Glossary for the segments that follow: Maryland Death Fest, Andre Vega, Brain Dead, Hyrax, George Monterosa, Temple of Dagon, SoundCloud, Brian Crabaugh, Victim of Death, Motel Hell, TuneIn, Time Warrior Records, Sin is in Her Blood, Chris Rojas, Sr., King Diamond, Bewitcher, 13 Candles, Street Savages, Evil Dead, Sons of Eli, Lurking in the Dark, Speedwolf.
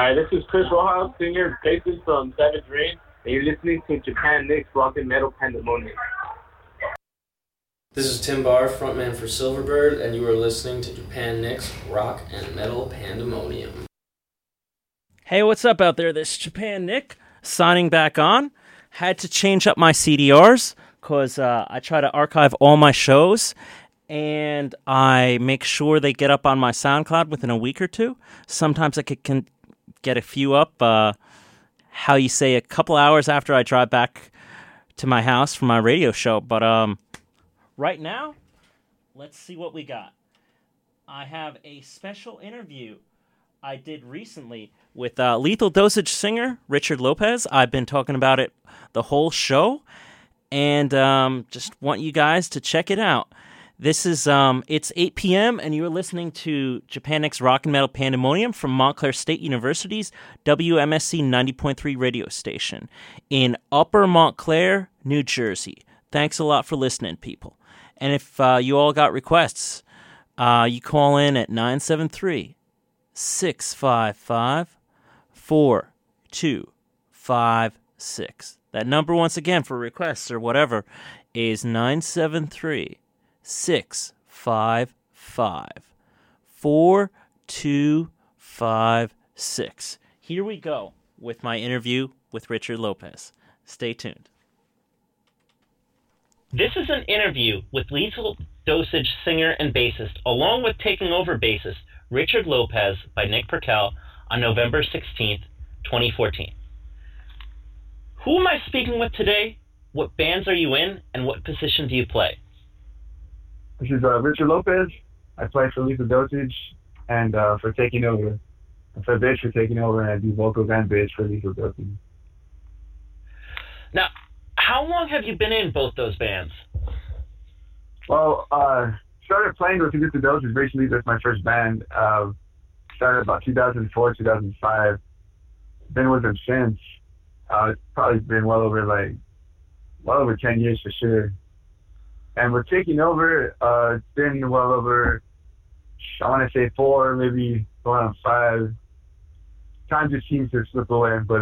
Hi, this is Chris Rojas, Sr., bassist from Savage Rain, and you're listening to Japanick's Rock and Metal Pandemonium. This is Tim Barr, frontman for Silverbird, and you are listening to Japanick's Rock and Metal Pandemonium. Hey, what's up out there? This is Japanick, signing back on. Had to change up my CDRs, because I try to archive all my shows, and I make sure they get up on my SoundCloud within a week or two. Sometimes I can get a few up, a couple hours after I drive back to my house from my radio show. But right now, let's see what we got. I have a special interview I did recently with Lethal Dosage singer Richard Lopez. I've been talking about it the whole show, and just want you guys to check it out. This is, it's 8 p.m., and you're listening to Japanick's Rock and Metal Pandemonium from Montclair State University's WMSC 90.3 radio station in Upper Montclair, New Jersey. Thanks a lot for listening, people. And if you all got requests, you call in at 973-655-4256. That number, once again, for requests or whatever, is 973 655-4256. Here we go with my interview with Richard Lopez. Stay tuned. This is an interview with Lethal Dosage singer and bassist, along with Taking Over bassist Richard Lopez by Nick Perkel on November 16th, 2014. Who am I speaking with today? What bands are you in, and what position do you play? This is Richard Lopez. I play for Lethal Dosage and for Taking Over. I play bass for Taking Over, and I do vocals and bass for Lethal Dosage. Now, how long have you been in both those bands? Well, started playing with Lethal Dosage. Basically, that's my first band. Started about 2004, 2005. Been with them since. It's probably been well over 10 years for sure. And we're Taking Over, it's been well over, I want to say 4, maybe going on 5. Time just seems to slip away, but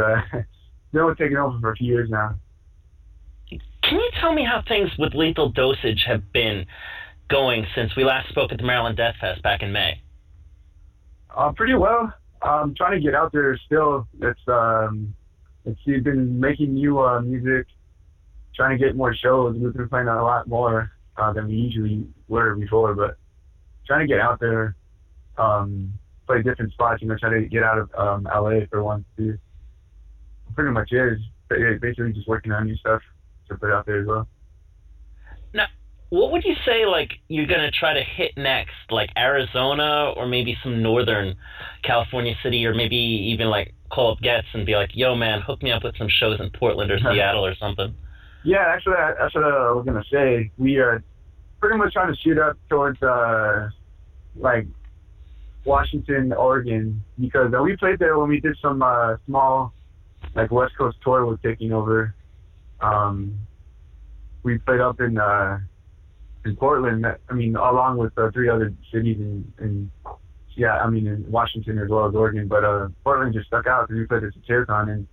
we're Taking Over for a few years now. Can you tell me how things with Lethal Dosage have been going since we last spoke at the Maryland Death Fest back in May? Pretty well. I'm trying to get out there still. It's been making new music. Trying to get more shows. We've been playing a lot more than we usually were before, but trying to get out there, play different spots, try to get out of LA for once too. Pretty much is basically just working on new stuff to put out there as well. Now, what would you say you're gonna try to hit next, Arizona or maybe some northern California city, or maybe even call up Getz and be like, "Yo, man, hook me up with some shows in Portland or Seattle or something." Yeah, actually, that's what I was going to say. We are pretty much trying to shoot up towards, Washington, Oregon, because we played there when we did some small, West Coast tour with Taking Over. We played up in Portland, along with 3 other cities in Washington as well as Oregon. But Portland just stuck out because we played at Satyricon, and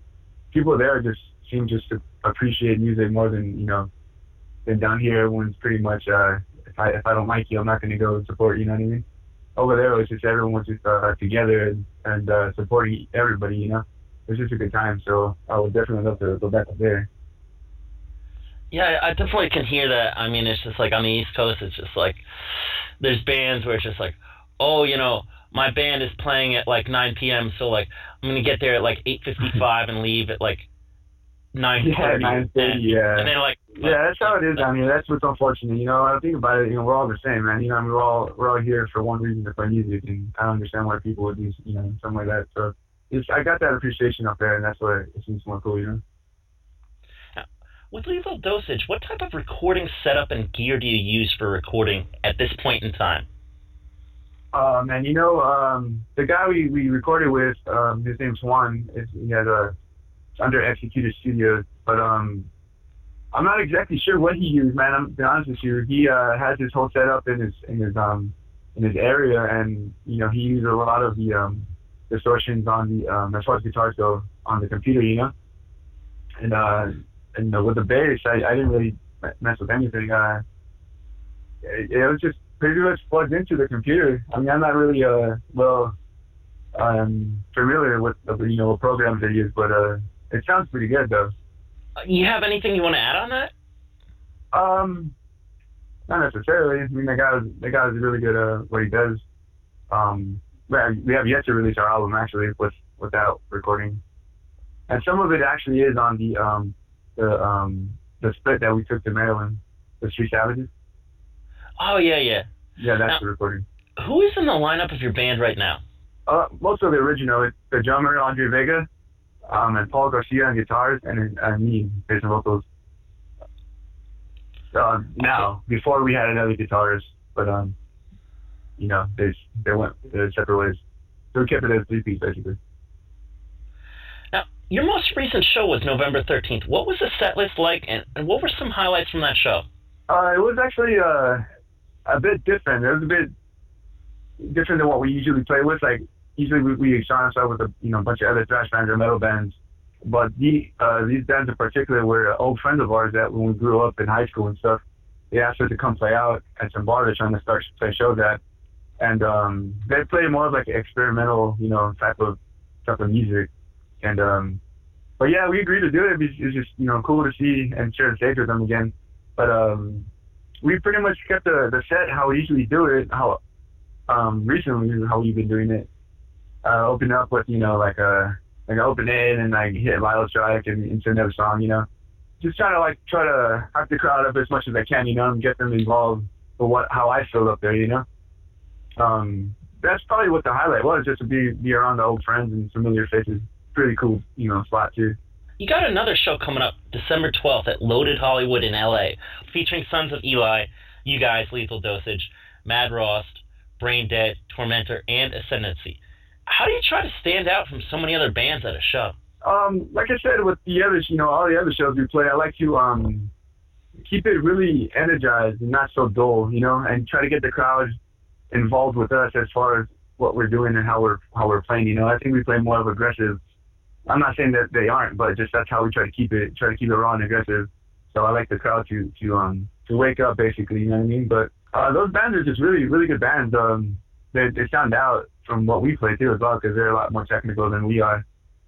people there just seem just to appreciate music more than down here. Everyone's pretty much if I don't like you, I'm not going to go support you. You know what I mean? Over there, it's just everyone was just together and supporting everybody. It's just a good time. So I would definitely love to go back up there. Yeah, I definitely can hear that. It's just on the East Coast, it's just there's bands where it's just my band is playing at 9 p.m. So I'm going to get there at 8:55 and leave at 9:30, yeah. And then that's how it is. That's what's unfortunate. I think about it. We're all the same, man. We're all here for one reason, to play music, and I don't understand why people would do something like that. So I got that appreciation up there, and that's why it seems more cool. Now, with Lethal Dosage, what type of recording setup and gear do you use for recording at this point in time? The guy we recorded with, his name's Juan. He has a under Executor Studios, but I'm not exactly sure what he used, man. I'm to be honest with you. He has his whole setup in his area, and he used a lot of the distortions on the as far as guitars go on the computer, you know. And with the bass, I didn't really mess with anything. It was just pretty much plugged into the computer. I mean, I'm not really familiar with the programs they use, but it sounds pretty good though. You have anything you want to add on that? Not necessarily. I mean, that guy's really good at what he does. We have yet to release our album actually without recording, and some of it actually is on the split that we took to Maryland, the Street Savages. Oh yeah. That's now, the recording. Who is in the lineup of your band right now? Most of the original. It's the drummer Andre Vega, and Paul Garcia on guitars, and me bass and vocals. Now, before we had another guitarist, but they went their separate ways. So we kept it as three-piece, basically. Now, your most recent show was November 13th. What was the set list like, and what were some highlights from that show? It was actually a bit different. It was a bit different than what we usually play with. Like usually we surround ourselves with a bunch of other thrash bands or metal bands. But these bands in particular were old friends of ours that when we grew up in high school and stuff, they asked us to come play out at some bar they're trying to start to play shows at. And they play more of like experimental, type of music. And but yeah, we agreed to do it. It's just cool to see and share the stage with them again. But we pretty much kept the set how we usually do it. Recently how we've been doing it. Open up with like open it and like hit BioStrike and send another song, Just try to hype the crowd up as much as I can, and get them involved with how I feel up there, That's probably what the highlight was, just to be around the old friends and familiar faces. Pretty cool, spot too. You got another show coming up December 12th at Loaded Hollywood in L.A. featuring Sons of Eli, you guys, Lethal Dosage, Mad Rost, Brain Dead, Tormentor, and Ascendancy. How do you try to stand out from so many other bands at a show? Like I said, with the others, all the other shows we play, I like to keep it really energized and not so dull, and try to get the crowd involved with us as far as what we're doing and how we're playing. I think we play more of aggressive. I'm not saying that they aren't, but just that's how we try to keep it raw and aggressive. So I like the crowd to wake up basically, you know what I mean? But those bands are just really, really good bands. They sound out from what we play too as well, because they're a lot more technical than we are,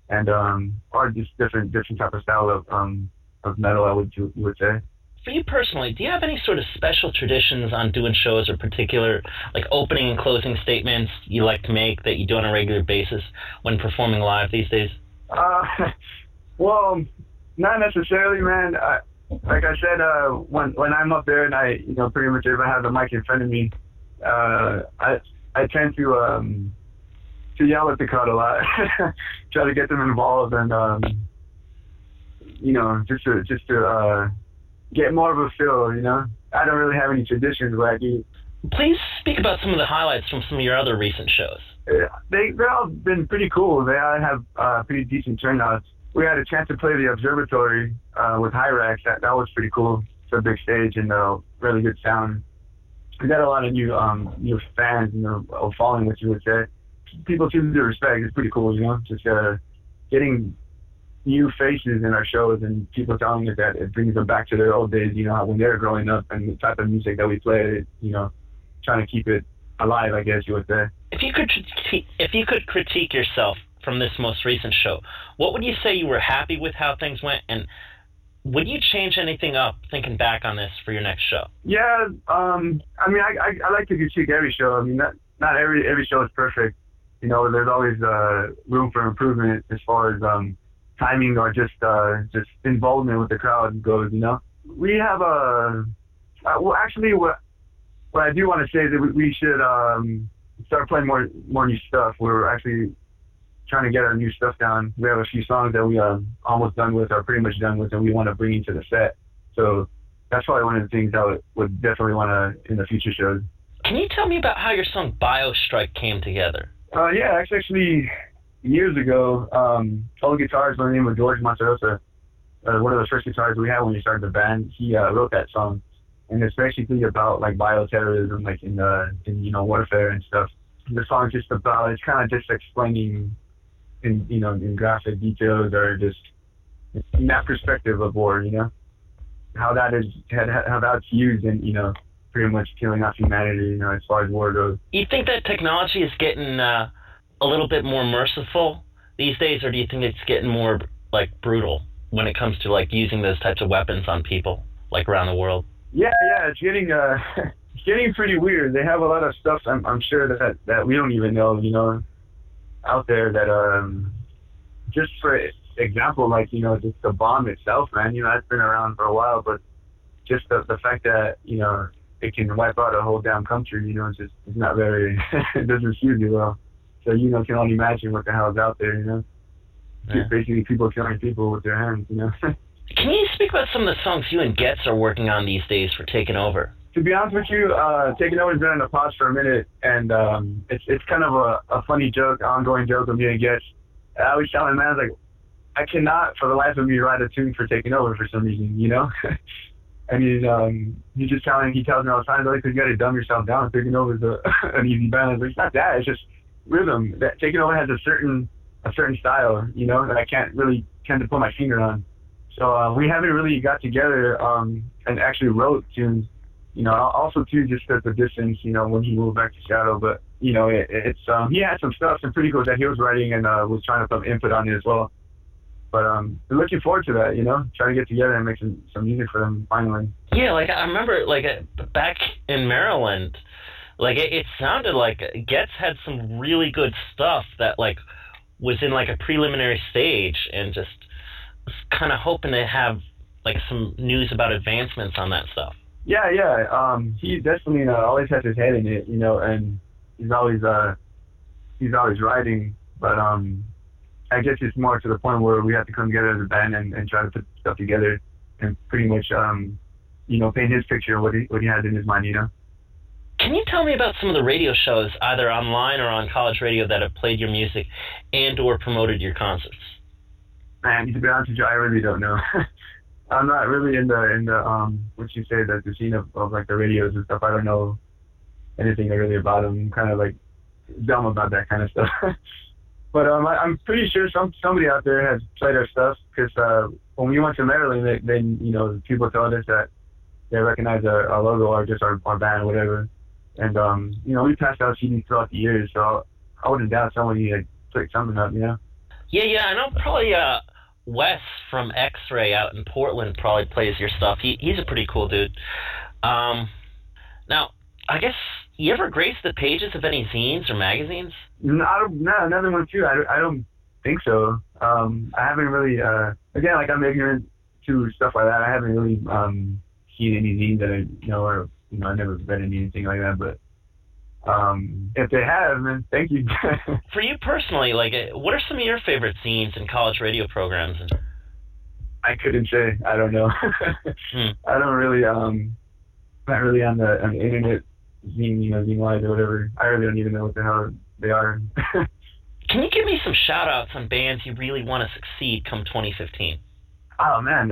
and are just different type of style of metal, you would say. For you personally, do you have any sort of special traditions on doing shows or particular like opening and closing statements you like to make that you do on a regular basis when performing live these days? Well, not necessarily, man. Like I said, when I'm up there and I pretty much if I have the mic in front of me, I tend to yell at the crowd a lot, try to get them involved, and just to get more of a feel. I don't really have any traditions, but I do. Please speak about some of the highlights from some of your other recent shows. They've all been pretty cool. They all have pretty decent turnouts. We had a chance to play the Observatory with Hyrax. That was pretty cool. It's a big stage and really good sound. We got a lot of new fans, following what you would say. People seem to respect. It's pretty cool, just getting new faces in our shows and people telling us that it brings them back to their old days, when they were growing up and the type of music that we play, trying to keep it alive, I guess you would say. If you could critique yourself from this most recent show, what would you say you were happy with how things went, and would you change anything up thinking back on this for your next show? Yeah, I mean, I like to critique every show. I mean, not every show is perfect. There's always room for improvement as far as timing or just involvement with the crowd goes. We have what I do want to say is that we should start playing more new stuff. We're actually trying to get our new stuff down. We have a few songs that we are almost done with or pretty much done with, and we want to bring into the set. So that's probably one of the things I would definitely want to in the future shows. Can you tell me about how your song BioStrike came together? Yeah, actually years ago, old guitarist by the name of George Monterosa, one of the first guitarists we had when we started the band, he wrote that song. And it's basically about like bioterrorism, like in warfare and stuff. the song's just about, it's kind of just explaining in, you know, in graphic details, or just in that perspective of war, you know, how that is, how that's used in, you know, pretty much killing off humanity, you know, as far as war goes. You think that technology is getting a little bit more merciful these days, or do you think it's getting more like brutal when it comes to like using those types of weapons on people like around the world? Yeah, it's getting pretty weird. They have a lot of stuff I'm sure that we don't even know, you know, out there that just for example, like, you know, just the bomb itself, man, you know, that's been around for a while, but just the fact that, you know, it can wipe out a whole damn country, you know, it's not very it doesn't suit you well. So, you know, can only imagine what the hell is out there, you know. Yeah. Basically people killing people with their hands, you know. Can you speak about some of the songs you and Getz are working on these days for Taking Over? To be honest with you, Taking Over's been on the pause for a minute, and it's kind of a funny joke, ongoing joke with me and Getz. I always tell my man, I was like, I cannot for the life of me write a tune for Taking Over for some reason, you know? And he tells me all the time, like, you gotta dumb yourself down. Taking Over is an easy band. But it's not that, it's just rhythm. That Taking Over has a certain style, you know, that I can't really tend to put my finger on. So we haven't really got together and actually wrote tunes, you know, also too just at the distance, you know, when he moved back to Shadow. But, you know, it's he had some stuff, some pretty cool that he was writing, and was trying to put input on it as well. But we're looking forward to that, you know, trying to get together and make some music for them finally. Yeah, like I remember like back in Maryland, like it sounded like Getz had some really good stuff that like was in like a preliminary stage, and just kind of hoping to have like some news about advancements on that stuff. Yeah. He definitely always has his head in it, you know, and he's always writing. But I guess it's more to the point where we have to come together as a band and try to put stuff together and pretty much, you know, paint his picture of what he has in his mind, you know. Can you tell me about some of the radio shows, either online or on college radio, that have played your music and or promoted your concerts? Man, to be honest with you, I really don't know. I'm not really in the what you say, the scene of like the radios and stuff. I don't know anything really about them. I'm kind of like dumb about that kind of stuff. But I'm pretty sure somebody out there has played our stuff, because when we went to Maryland, they you know, people told us that they recognized our logo or just our band or whatever. And you know, we passed out CDs throughout the years, so I wouldn't doubt somebody had picked something up, you know. Yeah, I know probably Wes from X-Ray out in Portland probably plays your stuff. He's a pretty cool dude. Now, I guess, you ever grace the pages of any zines or magazines? No, another one too. I don't think so. I haven't really, again, like I'm ignorant to stuff like that. I haven't really seen any zines that I know, or, you know, I never read anything like that, but if they have, then thank you. For you personally, like, what are some of your favorite zines and college radio programs? I couldn't say. I don't know. I don't really, not really on the internet zine, you know, zine-wise or whatever. I really don't even know what the hell they are. Can you give me some shout-outs on bands you really want to succeed come 2015? Oh, man.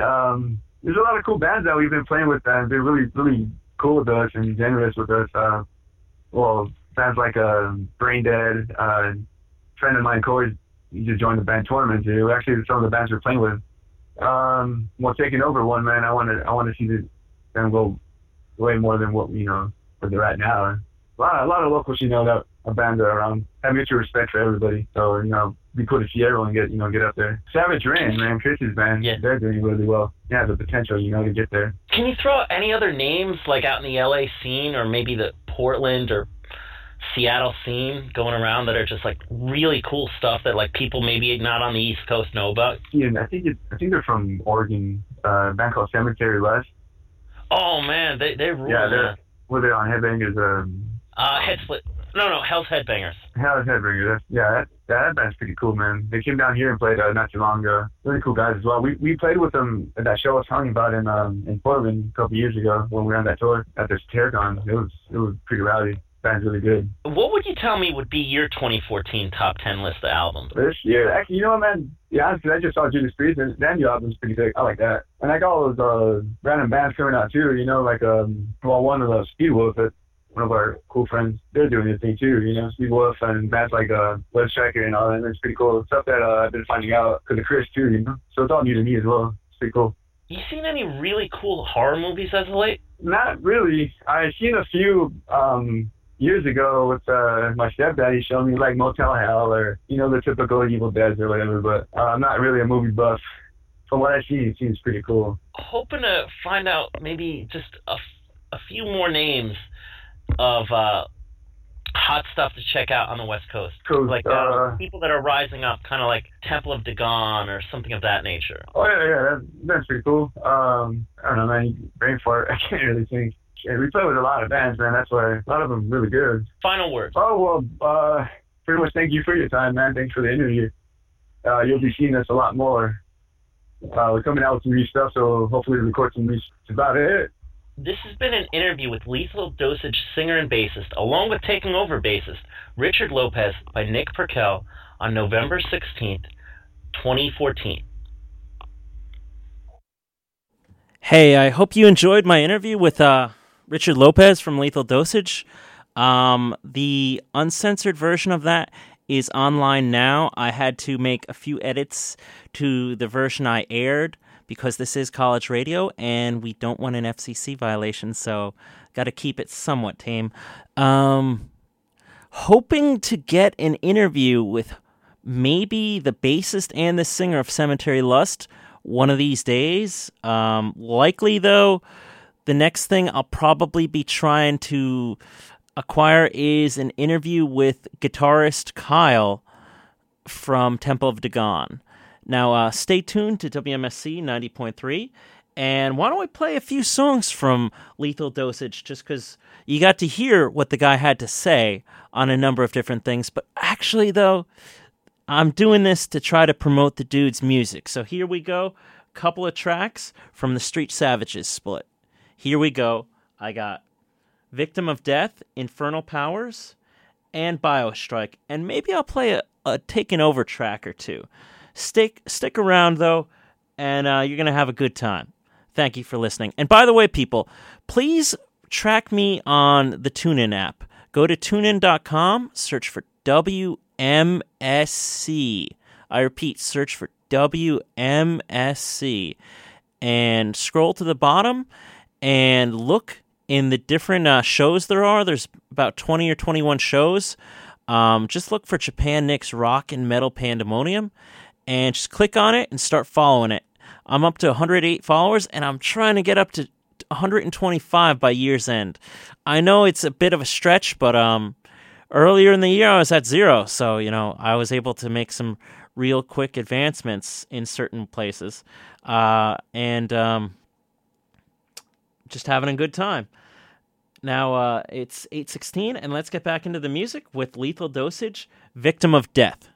There's a lot of cool bands that we've been playing with. They're really, really cool with us and generous with us. Well, bands like Brain Dead, a friend of mine, Corey, he just joined the band Tormentor. Actually, some of the bands we're playing with. Well, Taking Over one, man, I want to see them go way more than what, you know, where they're at now. A lot of locals, you know, that are bands that are around. I have mutual respect for everybody, so, you know, be cool to see everyone get up there. Savage Rain, man, Chris's band, yeah. They're doing really well. They have the potential, you know, to get there. Can you throw out any other names, like out in the LA scene, or maybe the Portland or Seattle scene going around, that are just like really cool stuff that like people maybe not on the East Coast know about? Yeah, I think they're from Oregon, a band called Cemetery Lust. Oh man, they rule. Yeah, they're on Headbangers. Headsplit. No, Hell's Headbangers. Hell's Headbangers. Yeah, that band's pretty cool, man. They came down here and played not too long ago. Really cool guys as well. We played with them at that show I was talking about in Portland a couple years ago when we were on that tour at this Satyricon. It was pretty rowdy. Band's really good. What would you tell me would be your 2014 top 10 list of albums? This year, actually, you know what, man? Yeah, honestly, I just saw Judas Priest, and that new album's pretty sick. I like that. And I got all those random bands coming out too. You know, like one of those Speedwolf. one of our cool friends, they're doing this thing too, you know, Steve Wolf and Matt, like, Web Striker and all that. And it's pretty cool stuff that I've been finding out because of Chris too, you know, so it's all new to me as well. It's pretty cool. You seen any really cool horror movies as of late? Not really. I seen a few, years ago with my stepdaddy showing me like Motel Hell or, you know, the typical Evil Dead or whatever, but I'm not really a movie buff. From what I see, it seems pretty cool. Hoping to find out maybe just a few more names of hot stuff to check out on the West Coast. Cool. Like people that are rising up, kind of like Temple of Dagon or something of that nature. Oh, yeah, that's pretty cool. I don't know, man, brain fart. I can't really think. Yeah, we play with a lot of bands, man. That's why a lot of them are really good. Final words. Oh, well, pretty much thank you for your time, man. Thanks for the interview. You'll be seeing us a lot more. We're coming out with some new stuff, so hopefully we record some new stuff. That's about it. This has been an interview with Lethal Dosage singer and bassist, along with Taking Over bassist, Richard Lopez by Nick Perkel on November 16th, 2014. Hey, I hope you enjoyed my interview with Richard Lopez from Lethal Dosage. The uncensored version of that is online now. I had to make a few edits to the version I aired because this is college radio and we don't want an FCC violation, so got to keep it somewhat tame. Hoping to get an interview with maybe the bassist and the singer of Cemetery Lust one of these days. Likely, though, the next thing I'll probably be trying to acquire is an interview with guitarist Kyle from Temple of Dagon. Now, stay tuned to WMSC 90.3, and why don't we play a few songs from Lethal Dosage, just because you got to hear what the guy had to say on a number of different things. But actually, though, I'm doing this to try to promote the dude's music. So here we go, a couple of tracks from the Street Savages split. Here we go. I got Victim of Death, Infernal Powers, and BioStrike. And maybe I'll play a Taking Over track or two. Stick around, though, and you're going to have a good time. Thank you for listening. And by the way, people, please track me on the TuneIn app. Go to TuneIn.com, search for WMSC. I repeat, search for WMSC. And scroll to the bottom and look in the different shows there are. There's about 20 or 21 shows. Just look for Japanick's Rock and Metal Pandemonium and just click on it and start following it. I'm up to 108 followers, and I'm trying to get up to 125 by year's end. I know it's a bit of a stretch, but earlier in the year I was at 0, so you know I was able to make some real quick advancements in certain places, and just having a good time. Now it's 8:16, and let's get back into the music with Lethal Dosage, Victim of Death.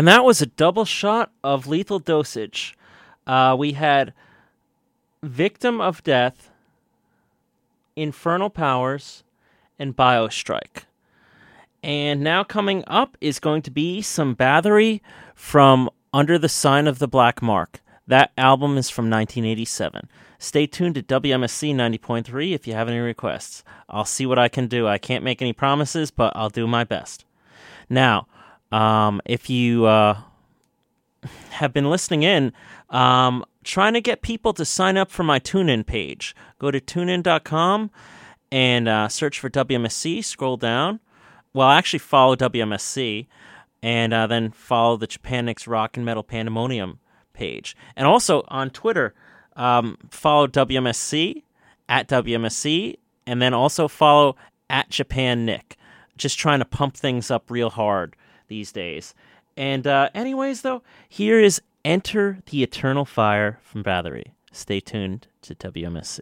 And that was a double shot of Lethal Dosage. We had Victim of Death, Infernal Powers, and BioStrike. And now coming up is going to be some Bathory from Under the Sign of the Black Mark. That album is from 1987. Stay tuned to WMSC 90.3 if you have any requests. I'll see what I can do. I can't make any promises, but I'll do my best. Now, if you have been listening in, trying to get people to sign up for my TuneIn page. Go to TuneIn.com and search for WMSC. Scroll down. Well, actually follow WMSC and then follow the Japanick's Rock and Metal Pandemonium page. And also on Twitter, follow WMSC, at WMSC, and then also follow at Japanick. Just trying to pump things up real hard these days. And anyways, though, here is Enter the Eternal Fire from Bathory. Stay tuned to WMSC.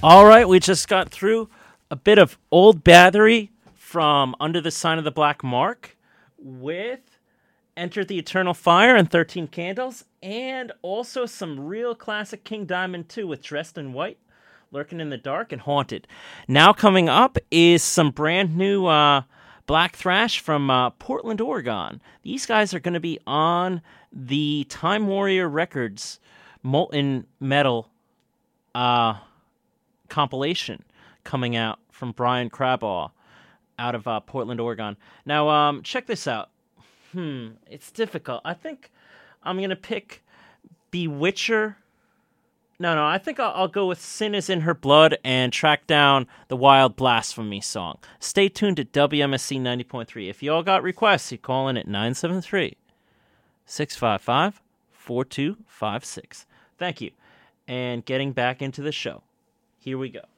All right, we just got through a bit of old Bathory from Under the Sign of the Black Mark with Enter the Eternal Fire and 13 Candles, and also some real classic King Diamond 2 with Dressed in White, Lurking in the Dark, and Haunted. Now coming up is some brand new Black Thrash from Portland, Oregon. These guys are going to be on the Time Warrior Records Molten Metal compilation coming out from Brian Crabaugh out of Portland, Oregon. Now, check this out. It's difficult. I think I'm going to pick Bewitcher. No, I think I'll go with Sin Is In Her Blood and track down the Wild Blasphemy song. Stay tuned to WMSC 90.3. If y'all got requests, you call in at 973-655-4256. Thank you. And getting back into the show. Here we go.